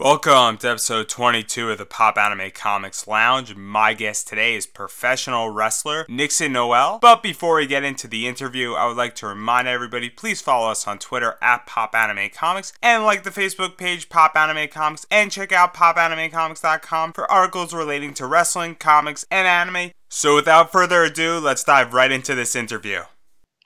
Welcome to episode 22 of the Pop Anime Comics Lounge. My guest today is professional wrestler Nixon Newell. But before we get into the interview, I would like to remind everybody, please follow us on Twitter at Pop Anime Comics and like the Facebook page Pop Anime Comics and check out popanimecomics.com for articles relating to wrestling, comics, and anime. So without further ado, let's dive right into this interview.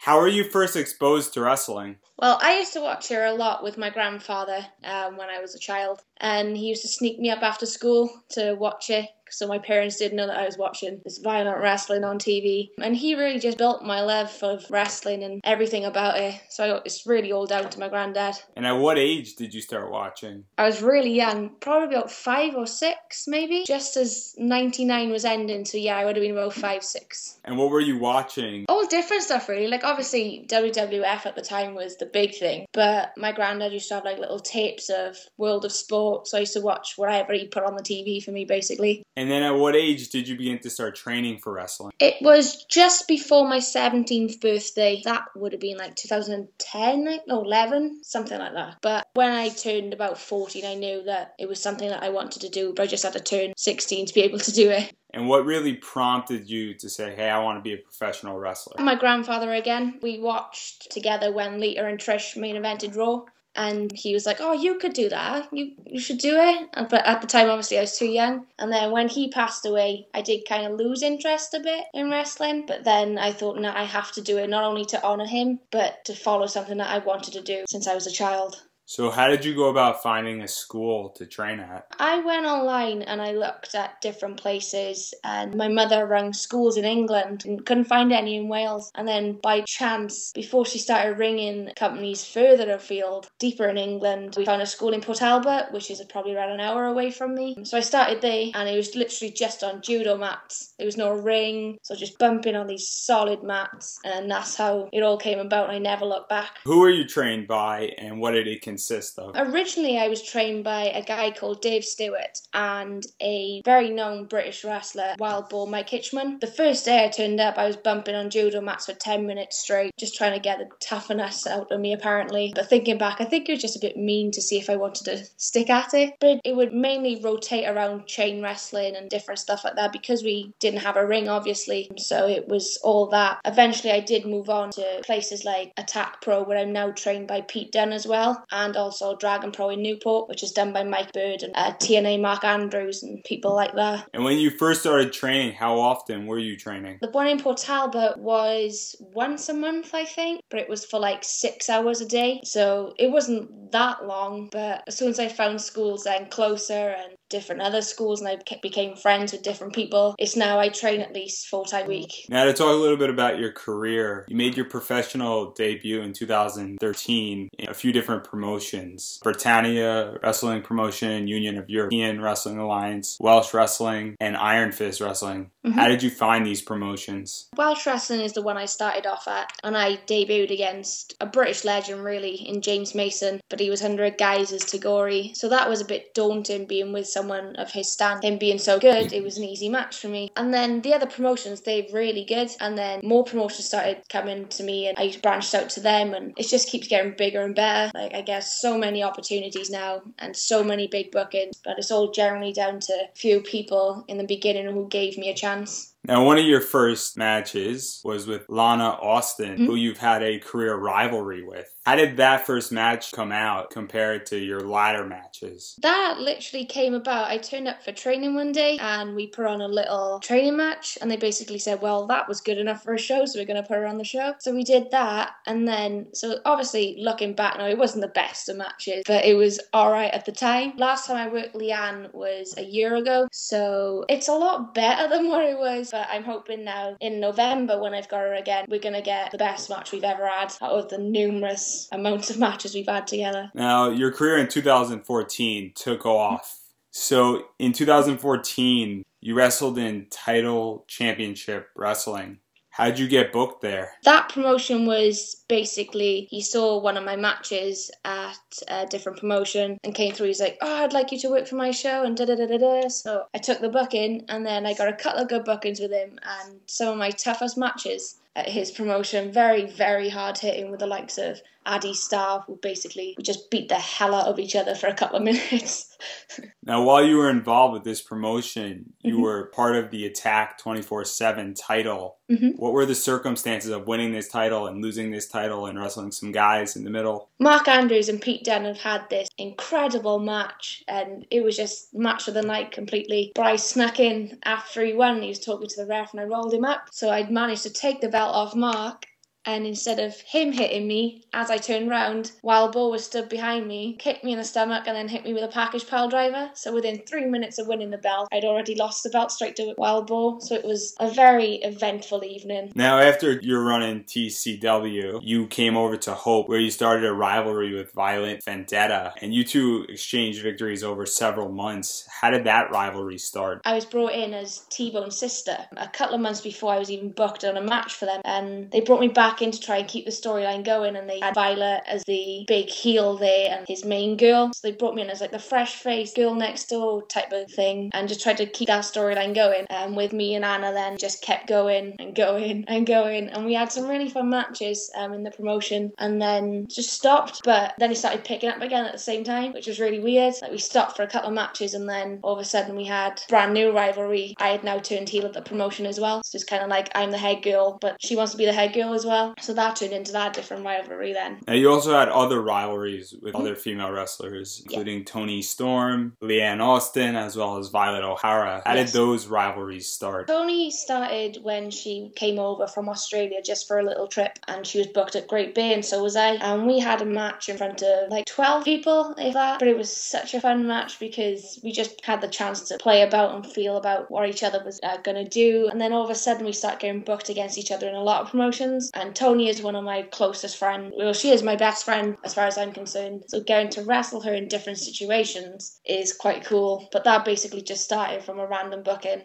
How were you first exposed to wrestling? Well, I used to watch her a lot with my grandfather when I was a child, and he used to sneak me up after school to watch it, so my parents didn't know that I was watching this violent wrestling on TV. And he really just built my love of wrestling and everything about it, so it's really all down to my granddad. And at what age did you start watching? I was really young, probably about 5 or 6 maybe, just as 99 was ending, so yeah, I would have been about 5, 6. And what were you watching? All different stuff really, like obviously WWF at the time was the big thing, but my granddad used to have like little tapes of World of Sport, so I used to watch whatever he put on the TV for me basically. And then at what age did you begin to start training for wrestling? It was just before my 17th birthday. That would have been like 2010 or 11, something like that. But when I turned about 14, I knew that it was something that I wanted to do, but I just had to turn 16 to be able to do it. And what really prompted you to say, hey, I want to be a professional wrestler? My grandfather again. We watched together when Lita and Trish main evented Raw. And he was like, oh, you could do that. You should do it. But at the time, obviously, I was too young. And then when he passed away, I did kind of lose interest a bit in wrestling. But then I thought, no, I have to do it, not only to honour him, but to follow something that I wanted to do since I was a child. So how did you go about finding a school to train at? I went online and I looked at different places, and my mother rang schools in England and couldn't find any in Wales. And then by chance, before she started ringing companies further afield, deeper in England, we found a school in Port Talbot, which is probably around an hour away from me. So I started there, and it was literally just on judo mats. There was no ring, so just bumping on these solid mats, and that's how it all came about, and I never looked back. Who were you trained by, and what did it consist of? Originally, I was trained by a guy called Dave Stewart and a very known British wrestler, Wild Boar Mike Hitchman. The first day I turned up, I was bumping on judo mats for 10 minutes straight, just trying to get the toughness out of me, apparently. But thinking back, I think it was just a bit mean to see if I wanted to stick at it. But it would mainly rotate around chain wrestling and different stuff like that because we didn't have a ring, obviously. So it was all that. Eventually, I did move on to places like Attack Pro, where I'm now trained by Pete Dunne as well. And also Dragon Pro in Newport, which is done by Mike Bird and TNA Mark Andrews and people like that. And when you first started training, how often were you training? The one in Port Talbot was once a month, I think, but it was for like 6 hours a day. So it wasn't that long, but as soon as I found schools then closer and different other schools and I became friends with different people, it's now I train at least 4 times a week. Now to talk a little bit about your career, you made your professional debut in 2013 in a few different promotions. Britannia Wrestling Promotion, Union of European Wrestling Alliance, Welsh Wrestling, and Iron Fist Wrestling. Mm-hmm. How did you find these promotions? Welsh Wrestling is the one I started off at, and I debuted against a British legend really in James Mason, but he was under a guise as Tagore, so that was a bit daunting being with someone of his stand. Him being so good, it was an easy match for me. And then the other promotions, they're really good, and then more promotions started coming to me and I branched out to them, and it just keeps getting bigger and better. Like I get so many opportunities now and so many big bookings, but it's all generally down to a few people in the beginning who gave me a chance. Now, one of your first matches was with Lana Austin, who you've had a career rivalry with. How did that first match come out compared to your latter matches? That literally came about. I turned up for training one day and we put on a little training match, and they basically said, well, that was good enough for a show, so we're going to put her on the show. So we did that, and then, so obviously looking back now, it wasn't the best of matches, but it was all right at the time. Last time I worked Leanne was a year ago, so it's a lot better than what it was. But I'm hoping now in November when I've got her again, we're going to get the best match we've ever had out of the numerous amounts of matches we've had together. Now, your career in 2014 took off. So in 2014, you wrestled in Title Championship Wrestling. How'd you get booked there? That promotion was basically, he saw one of my matches at a different promotion and came through. He's like, oh, I'd like you to work for my show and da-da-da-da-da. So I took the booking, and then I got a couple of good bookings with him and some of my toughest matches at his promotion. Very, very hard hitting with the likes of Addy Starr, who basically just beat the hell out of each other for a couple of minutes. Now, while you were involved with this promotion, you were part of the Attack 24/7 title. What were the circumstances of winning this title and losing this title and wrestling some guys in the middle? Mark Andrews and Pete Dunne have had this incredible match, and it was just match of the night completely. Bryce snuck in after he won. He was talking to the ref and I rolled him up. So I'd managed to take the belt off Mark, and instead of him hitting me, as I turned round, Wild Boar was stood behind me, kicked me in the stomach, and then hit me with a package pile driver. So within 3 minutes of winning the belt, I'd already lost the belt straight to Wild Boar. So it was a very eventful evening. Now, after your run in TCW, you came over to Hope, where you started a rivalry with Violent Vendetta, and you two exchanged victories over several months. How did that rivalry start? I was brought in as T-Bone's sister a couple of months before I was even booked on a match for them, and they brought me back in to try and keep the storyline going, and they had Violet as the big heel there and his main girl, so they brought me in as like the fresh face girl next door type of thing and just tried to keep that storyline going, and with me and Anna then just kept going and going and going, and we had some really fun matches in the promotion, and then just stopped, but then it started picking up again at the same time, which was really weird. Like, we stopped for a couple of matches and then all of a sudden we had brand new rivalry. I had now turned heel at the promotion as well, so it's just kind of like I'm the head girl but she wants to be the head girl as well. So that turned into that different rivalry then. Now, you also had other rivalries with other female wrestlers, including Toni Storm, Leanne Austin, as well as Violet O'Hara. How did those rivalries start? Toni started when she came over from Australia just for a little trip, and she was booked at Great Bay, and so was I. And we had a match in front of like 12 people, if that. But it was such a fun match because we just had the chance to play about and feel about what each other was going to do. And then all of a sudden we start getting booked against each other in a lot of promotions. And Toni is one of my closest friends. Well, she is my best friend as far as I'm concerned. So going to wrestle her in different situations is quite cool. But that basically just started from a random booking.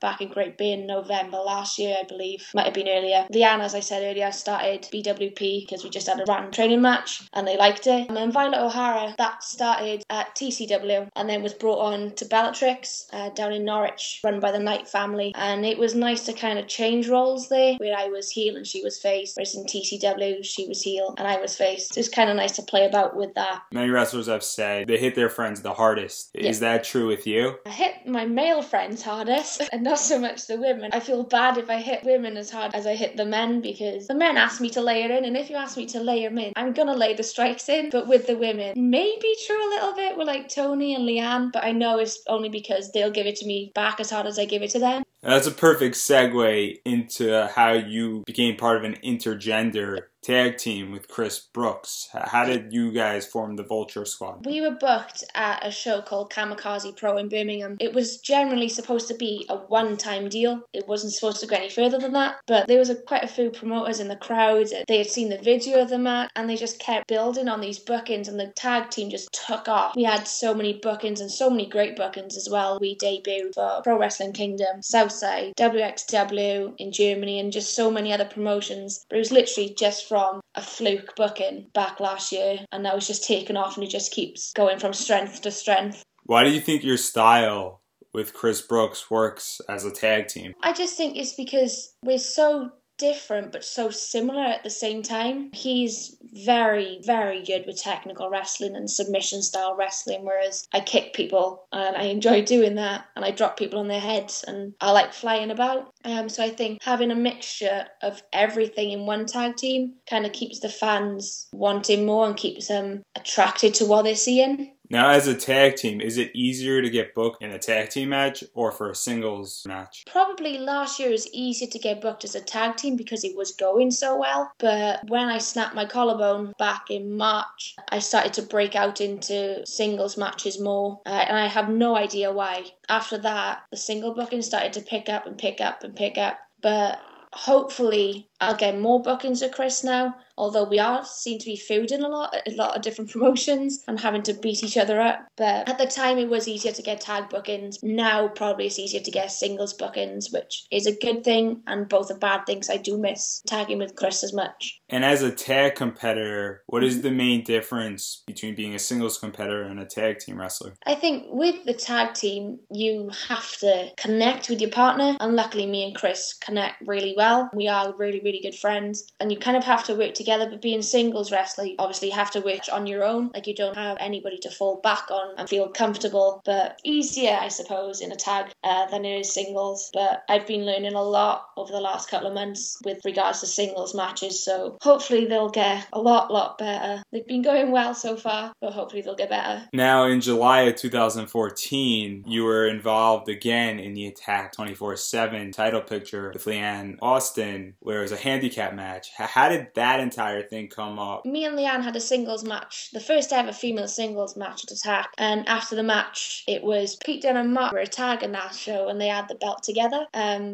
Back in Great Bay in November last year, I believe. Might have been earlier. Leanne, as I said earlier, started BWP because we just had a random training match and they liked it. And then Violet O'Hara, that started at TCW and then was brought on to Bellatrix down in Norwich, run by the Knight family. And it was nice to kind of change roles there, where I was heel and she was face, whereas in TCW, she was heel and I was face. So it was kind of nice to play about with that. Many wrestlers have said they hit their friends the hardest. Is that true with you? I hit my male friends harder. And not so much the women. I feel bad if I hit women as hard as I hit the men, because the men ask me to layer in, and if you ask me to layer them in, I'm gonna lay the strikes in. But with the women, maybe true a little bit with like Toni and Leanne, but I know it's only because they'll give it to me back as hard as I give it to them. That's a perfect segue into how you became part of an intergender tag team with Chris Brooks. How did you guys form the Vulture Squad? We were booked at a show called Kamikaze Pro in Birmingham. It was generally supposed to be a one-time deal. It wasn't supposed to go any further than that, but there was quite a few promoters in the crowd. They had seen the video of the match, and they just kept building on these bookings, and the tag team just took off. We had so many bookings, and so many great bookings as well. We debuted for Pro Wrestling Kingdom, Southside, WXW in Germany, and just so many other promotions. But it was literally just from a fluke booking back last year, and that was just taken off, and it just keeps going from strength to strength. Why do you think your style with Chris Brooks works as a tag team? I just think it's because we're so different but so similar at the same time. He's very, very good with technical wrestling and submission style wrestling, whereas I kick people and I enjoy doing that, and I drop people on their heads and I like flying about. So I think having a mixture of everything in one tag team kind of keeps the fans wanting more and keeps them attracted to what they're seeing. Now, as a tag team, is it easier to get booked in a tag team match or for a singles match? Probably last year it was easier to get booked as a tag team because it was going so well. But when I snapped my collarbone back in March, I started to break out into singles matches more. And I have no idea why. After that, the single booking started to pick up and pick up and pick up. But hopefully I'll get more bookings with Chris now. although we are seem to be feuding a lot of different promotions and having to beat each other up. But at the time it was easier to get tag bookings. Now probably it's easier to get singles bookings, which is a good thing and both are bad things. I do miss tagging with Chris as much. And as a tag competitor, what is the main difference between being a singles competitor and a tag team wrestler? I think with the tag team, you have to connect with your partner, and luckily me and Chris connect really well. We are really, really good friends, and you kind of have to work together. But being singles wrestler, you obviously have to work on your own. Like, you don't have anybody to fall back on and feel comfortable, but easier, I suppose, in a tag than it is singles. But I've been learning a lot over the last couple of months with regards to singles matches, so hopefully they'll get a lot better. They've been going well so far, but hopefully they'll get better. Now, in July of 2014, you were involved again in the Attack 24/7 title picture with Leanne Austin, where it was a handicap match. How did that entire thing come up? Me and Leanne had a singles match, the first ever female singles match at Attack, and after the match, it was Pete Dunne and Mark were a tag in that show, and they had the belt together.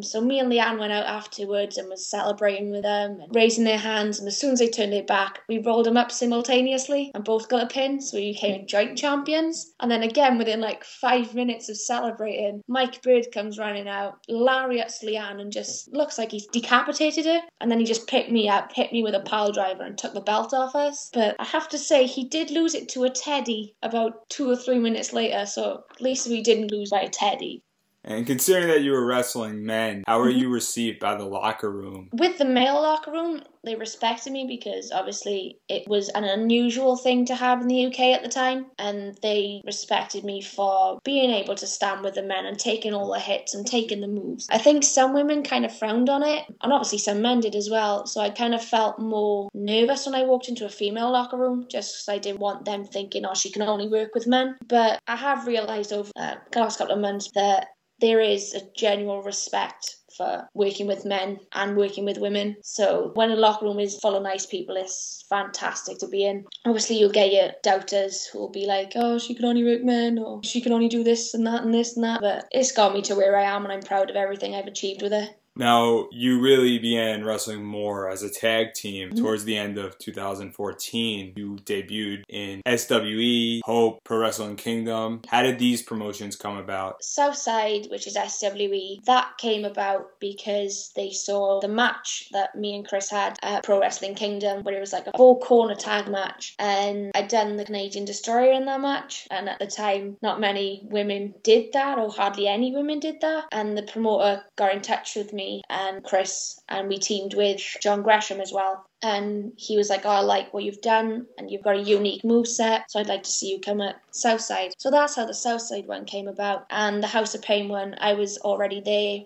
So me and Leanne went out afterwards and was celebrating with them, and raising their hands, and as soon as they turned their back, we rolled them up simultaneously and both got a pin, so we became joint champions. And then again, within like 5 minutes of celebrating, Mike Bird comes running out, lariats Leanne, and just looks like he's decapitated her, and then he just picked me up, hit me with a pile driver and took the belt off us. But I have to say, he did lose it to a teddy about 2 or 3 minutes later, so at least we didn't lose by a teddy. And considering that you were wrestling men, how were you received by the locker room? With the male locker room, they respected me because obviously it was an unusual thing to have in the UK at the time, and they respected me for being able to stand with the men and taking all the hits and taking the moves. I think some women kind of frowned on it, and obviously some men did as well, so I kind of felt more nervous when I walked into a female locker room, just because I didn't want them thinking, oh, she can only work with men. But I have realised over the last couple of months that there is a genuine respect for working with men and working with women. So when a locker room is full of nice people, it's fantastic to be in. Obviously you'll get your doubters who will be like, oh, she can only work men, or she can only do this and that and this and that. But it's got me to where I am, and I'm proud of everything I've achieved with her. Now, you really began wrestling more as a tag team towards the end of 2014. You debuted in SWE, Hope, Pro Wrestling Kingdom. How did these promotions come about? Southside, which is SWE, that came about because they saw the match that me and Chris had at Pro Wrestling Kingdom, where it was like a four-corner tag match. And I'd done the Canadian Destroyer in that match. And at the time, not many women did that, or hardly any women did that. And the promoter got in touch with me and Chris, and we teamed with John Gresham as well. And he was like, oh, I like what you've done, and you've got a unique moveset, so I'd like to see you come at Southside. So that's how the Southside one came about. And the House of Pain one, I was already there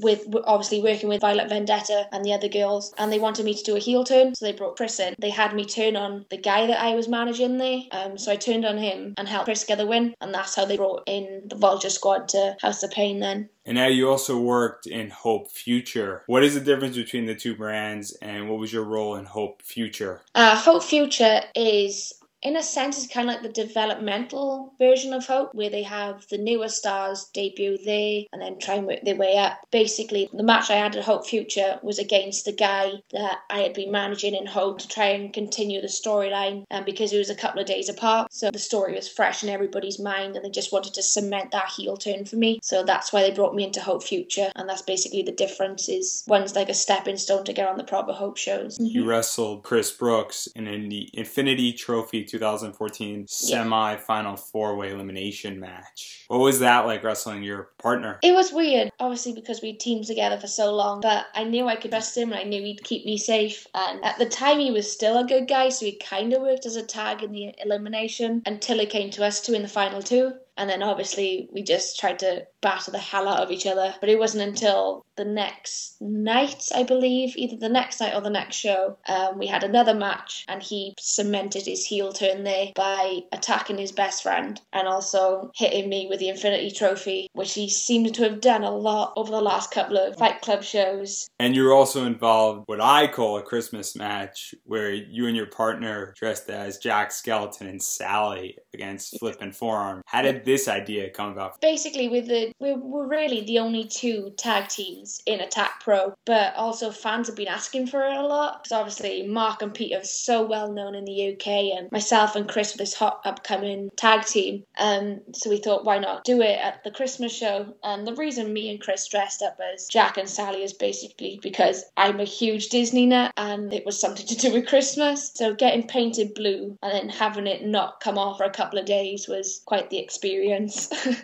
with obviously working with Violet Vendetta and the other girls, and they wanted me to do a heel turn, so they brought Chris in. They had me turn on the guy that I was managing there, so I turned on him and helped Chris get the win, and that's how they brought in the Vulture Squad to House of Pain then. And now you also worked in Hope Future. What is the difference between the two brands, and what was your role in Hope Future? Hope Future is, in a sense, it's kind of like the developmental version of Hope, where they have the newer stars debut there and then try and work their way up. Basically, the match I had at Hope Future was against the guy that I had been managing in Hope to try and continue the storyline, and because it was a couple of days apart, so the story was fresh in everybody's mind, and they just wanted to cement that heel turn for me. So that's why they brought me into Hope Future, and that's basically the difference. Is one's like a stepping stone to get on the proper Hope shows. You wrestled Chris Brooks in the Infinity Trophy 2014 semi-final four-way elimination match. What was that like, wrestling your partner? It was weird, obviously, because we teamed together for so long, but I knew I could wrestle him and I knew he'd keep me safe. And at the time he was still a good guy, so he kind of worked as a tag in the elimination until it came to us two in the final two. And then obviously we just tried to batter the hell out of each other. But it wasn't until the next night, I believe, either the next night or the next show, we had another match, and he cemented his heel turn there by attacking his best friend and also hitting me with the Infinity Trophy, which he seemed to have done a lot over the last couple of Fight Club shows. And you were also involved what I call a Christmas match, where you and your partner dressed as Jack Skeleton and Sally against Flip and Forearm. How did this idea coming off? Basically, we're really the only two tag teams in Attack Pro, but also fans have been asking for it a lot. Because obviously, Mark and Pete are so well known in the UK, and myself and Chris were this hot upcoming tag team. So we thought, why not do it at the Christmas show? And the reason me and Chris dressed up as Jack and Sally is basically because I'm a huge Disney nut, and it was something to do with Christmas. So getting painted blue and then having it not come off for a couple of days was quite the experience.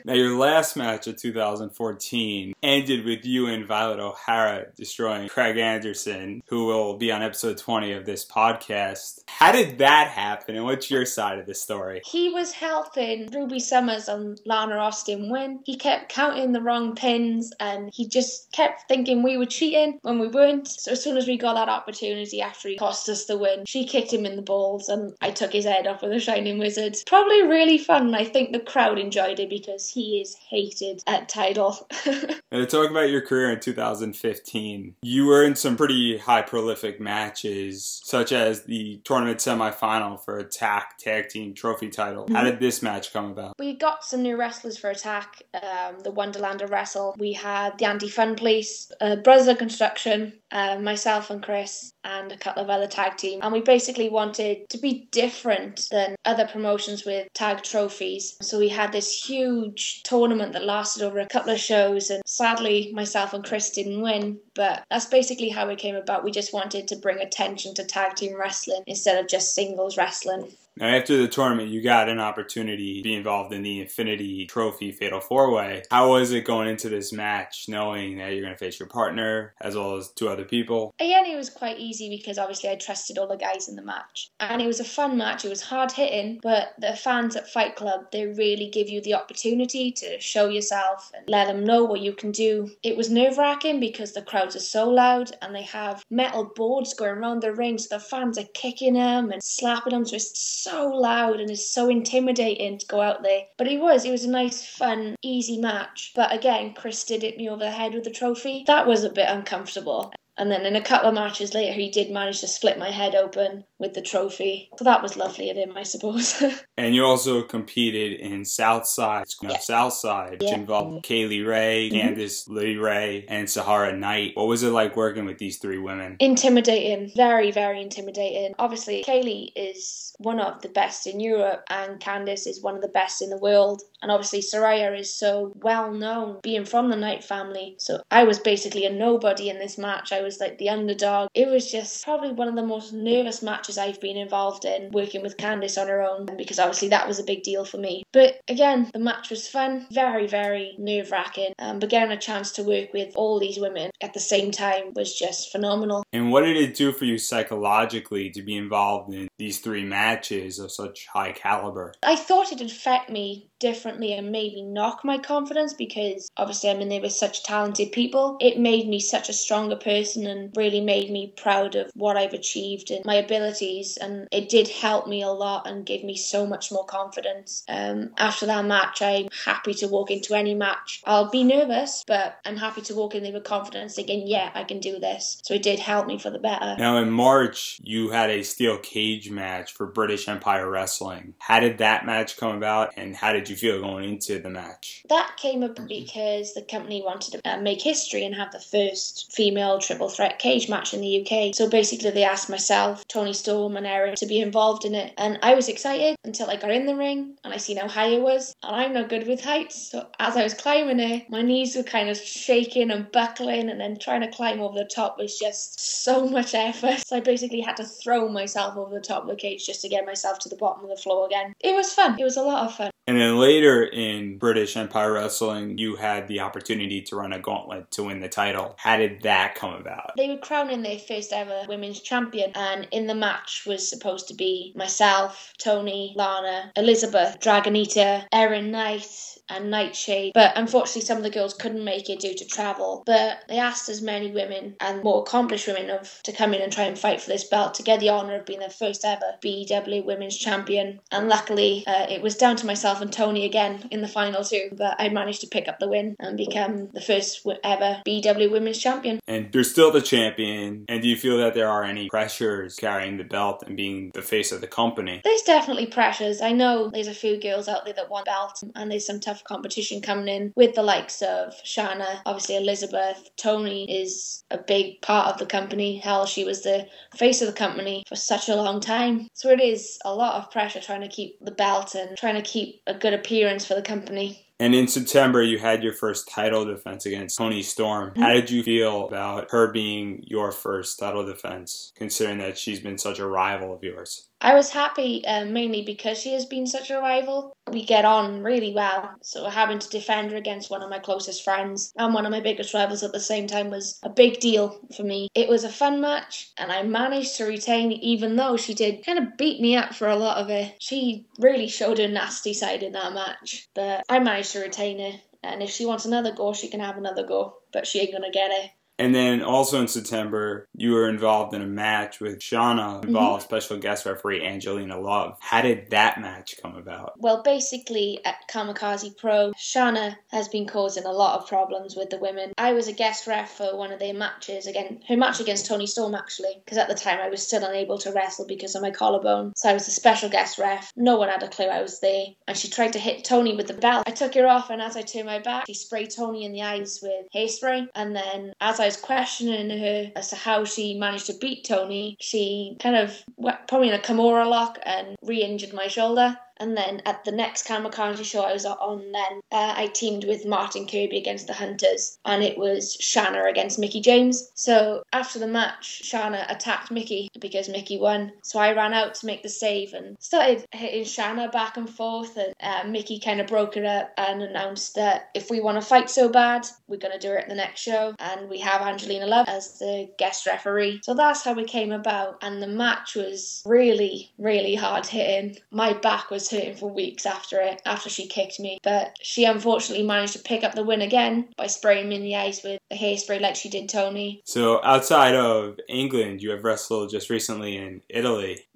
Now, your last match of 2014 ended with you and Violet O'Hara destroying Craig Anderson, who will be on episode 20 of this podcast. How did that happen, and what's your side of the story? He was helping Ruby Summers and Lana Austin win. He kept counting the wrong pins, and he just kept thinking we were cheating when we weren't. So as soon as we got that opportunity after he cost us the win, she kicked him in the balls, and I took his head off with a shining wizard. Probably really fun, and I think the crowd enjoyed it because he is hated at title. Now, to talk about your career in 2015, you were in some pretty high prolific matches, such as the tournament semifinal for Attack Tag Team Trophy title. How did this match come about? We got some new wrestlers for Attack, the Wonderlander Wrestle. We had the Andy Fun Police, Brothers of Construction, myself and Chris, and a couple of other tag team. And we basically wanted to be different than other promotions with tag trophies. So we had this huge tournament that lasted over a couple of shows, and sadly myself and Chris didn't win, but that's basically how it came about. We just wanted to bring attention to tag team wrestling instead of just singles wrestling. Now, after the tournament, you got an opportunity to be involved in the Infinity Trophy Fatal 4-Way. How was it going into this match, knowing that you're going to face your partner, as well as two other people? Again, it was quite easy because obviously I trusted all the guys in the match. And it was a fun match. It was hard-hitting, but the fans at Fight Club, they really give you the opportunity to show yourself and let them know what you can do. It was nerve-wracking because the crowds are so loud, and they have metal boards going around the ring, so the fans are kicking them and slapping them, so it's so loud and it's so intimidating to go out there. But it was a nice, fun, easy match. But again, Chris did hit me over the head with the trophy. That was a bit uncomfortable. And then in a couple of matches later, he did manage to split my head open with the trophy. So that was lovely of him, I suppose. And you also competed in Southside, which involved Kaylee Ray, Candice Lee Ray, and Sahara Knight. What was it like working with these three women? Intimidating. Very, very intimidating. Obviously, Kaylee is one of the best in Europe, and Candice is one of the best in the world. And obviously, Soraya is so well known, being from the Knight family. So I was basically a nobody in this match. I was like the underdog. It was just probably one of the most nervous matches I've been involved in, working with Candice on her own, because obviously that was a big deal for me. But again, the match was fun, very, very nerve-wracking, but getting a chance to work with all these women at the same time was just phenomenal. And what did it do for you psychologically to be involved in these three matches of such high caliber? I thought it'd affect me differently and maybe knock my confidence, because obviously I'm in there with such talented people. It made me such a stronger person and really made me proud of what I've achieved and my abilities, and it did help me a lot and give me so much more confidence. After that match, I'm happy to walk into any match. I'll be nervous, but I'm happy to walk in there with confidence thinking, yeah, I can do this. So it did help me for the better. Now, in March, you had a steel cage match for British Empire Wrestling. How did that match come about, and how did you feel going into the match? That came up because the company wanted to make history and have the first female triple threat cage match in the UK. So basically they asked myself, Toni Storm and Erin to be involved in it, and I was excited until I got in the ring and I seen how high it was, and I'm not good with heights, so as I was climbing it, my knees were kind of shaking and buckling, and then trying to climb over the top was just so much effort. So I basically had to throw myself over the top of the cage just to get myself to the bottom of the floor again. It was fun. It was a lot of fun. And then later in British Empire Wrestling, you had the opportunity to run a gauntlet to win the title. How did that come about? They were crowning their first ever women's champion, and in the match was supposed to be myself, Toni, Lana, Elizabeth, Dragonita, Erin Knight, and Nightshade. But unfortunately, some of the girls couldn't make it due to travel. But they asked as many women and more accomplished women to come in and try and fight for this belt to get the honour of being the first ever BEW Women's Champion. And luckily, it was down to myself and Toni Toni again in the final two, but I managed to pick up the win and become the first ever BW Women's Champion. And you're still the champion, and do you feel that there are any pressures carrying the belt and being the face of the company? There's definitely pressures. I know there's a few girls out there that want belts, and there's some tough competition coming in with the likes of Shana, obviously Elizabeth. Toni is a big part of the company. Hell, she was the face of the company for such a long time. So it is a lot of pressure trying to keep the belt and trying to keep a good appearance for the company. And in September, you had your first title defense against Toni Storm. How did you feel about her being your first title defense, considering that she's been such a rival of yours? I was happy mainly because she has been such a rival. We get on really well, so having to defend her against one of my closest friends and one of my biggest rivals at the same time was a big deal for me. It was a fun match, and I managed to retain, even though she did kind of beat me up for a lot of it. She really showed her nasty side in that match, but I managed to retain her, and if she wants another go, she can have another go, but she ain't gonna get it. And then also in September, you were involved in a match with Shana, involved special guest referee Angelina Love. How did that match come about? Well, basically at Kamikaze Pro, Shana has been causing a lot of problems with the women. I was a guest ref for one of their matches, again, her match against Toni Storm actually, because at the time I was still unable to wrestle because of my collarbone. So I was a special guest ref. No one had a clue I was there. And she tried to hit Toni with the belt. I took her off, and as I turned my back, she sprayed Toni in the eyes with hairspray. And then as I was questioning her as to how she managed to beat Toni, she kind of put me in a Kimura lock and re-injured my shoulder. And then at the next Kamikaze show I was on then, I teamed with Martin Kirby against the Hunters, and it was Shana against Mickey James. So after the match, Shana attacked Mickey because Mickey won. So I ran out to make the save and started hitting Shana back and forth, and Mickey kind of broke her up and announced that if we want to fight so bad, we're going to do it at the next show, and we have Angelina Love as the guest referee. So that's how it came about, and the match was really, really hard hitting. My back was hurting for weeks after she kicked me, but she unfortunately managed to pick up the win again by spraying me in the eyes with the hairspray like she did Toni. So outside of England, you have wrestled just recently in Italy.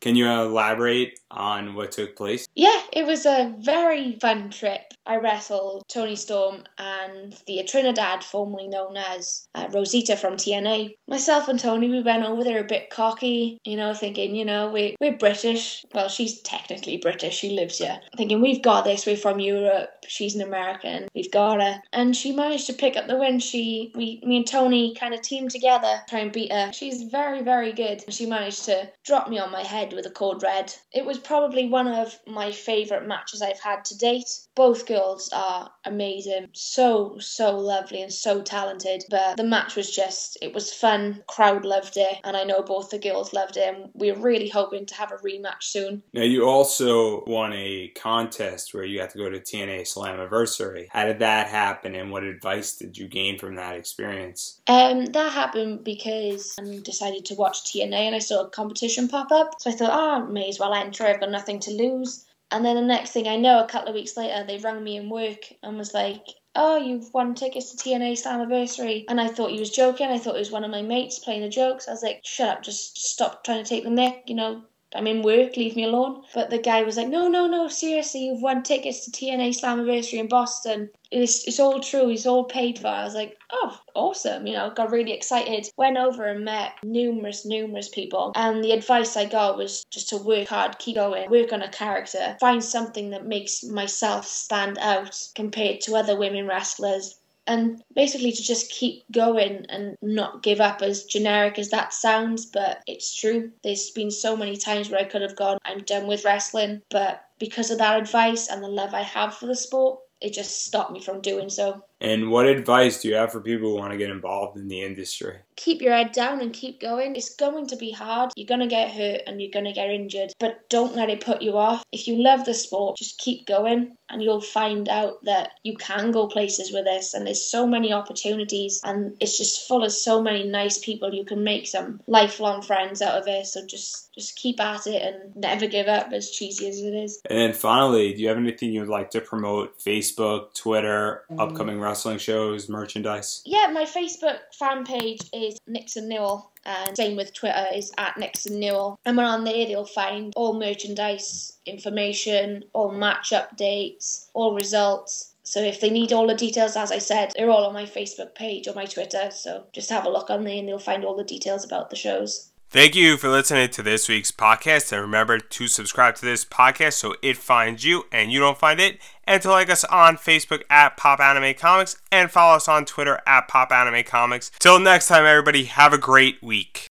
Can you elaborate on what took place? Yeah, it was a very fun trip. I wrestled Toni Storm and Thea Trinidad, formerly known as Rosita from TNA. Myself and Toni, we went over there a bit cocky, you know, thinking, you know, we're British. Well, she's technically British, she lives here. Thinking, we've got this, we're from Europe, she's an American, we've got her. And she managed to pick up the win. Me and Toni kind of teamed together, try and beat her. She's very, very good. She managed to drop me on my head with a code red. It was probably one of my favourite matches I've had to date. Both girls are amazing, so lovely and so talented, but the match was just, it was fun, crowd loved it, and I know both the girls loved it, and we're really hoping to have a rematch soon. Now you also won a contest where you had to go to TNA Slammiversary. How did that happen, and what advice did you gain from that experience? That happened because I decided to watch TNA and I saw a competition pop up, so I thought, I may as well enter, I've got nothing to lose. And then the next thing I know, a couple of weeks later, they rang me in work and was like, oh, you've won tickets to TNA Slammiversary. And I thought he was joking. I thought it was one of my mates playing a joke. So I was like, shut up, just stop trying to take the mic, you know. I'm in work, leave me alone. But the guy was like, no, seriously, you've won tickets to TNA Slammiversary in Boston. It's all true, it's all paid for. I was like, oh, awesome, you know, got really excited. Went over and met numerous people. And the advice I got was just to work hard, keep going, work on a character, find something that makes myself stand out compared to other women wrestlers. And basically to just keep going and not give up, as generic as that sounds, but it's true. There's been so many times where I could have gone, I'm done with wrestling, but because of that advice and the love I have for the sport, it just stopped me from doing so. And what advice do you have for people who want to get involved in the industry? Keep your head down and keep going. It's going to be hard. You're going to get hurt and you're going to get injured, but don't let it put you off. If you love the sport, just keep going and you'll find out that you can go places with this, and there's so many opportunities, and it's just full of so many nice people. You can make some lifelong friends out of it, so just keep at it and never give up, as cheesy as it is. And then finally, do you have anything you'd like to promote? Facebook, Twitter, upcoming wrestling shows, merchandise? Yeah, my Facebook fan page is is Nixon Newell, and same with Twitter is @NixonNewell. And when on there, they'll find all merchandise information, all match updates, all results. So if they need all the details, as I said, they're all on my Facebook page or my Twitter. So just have a look on there and they'll find all the details about the shows. Thank you for listening to this week's podcast, and remember to subscribe to this podcast so it finds you and you don't find it, and to like us on Facebook @PopAnimeComics and follow us on Twitter @PopAnimeComics. Till next time, everybody, have a great week.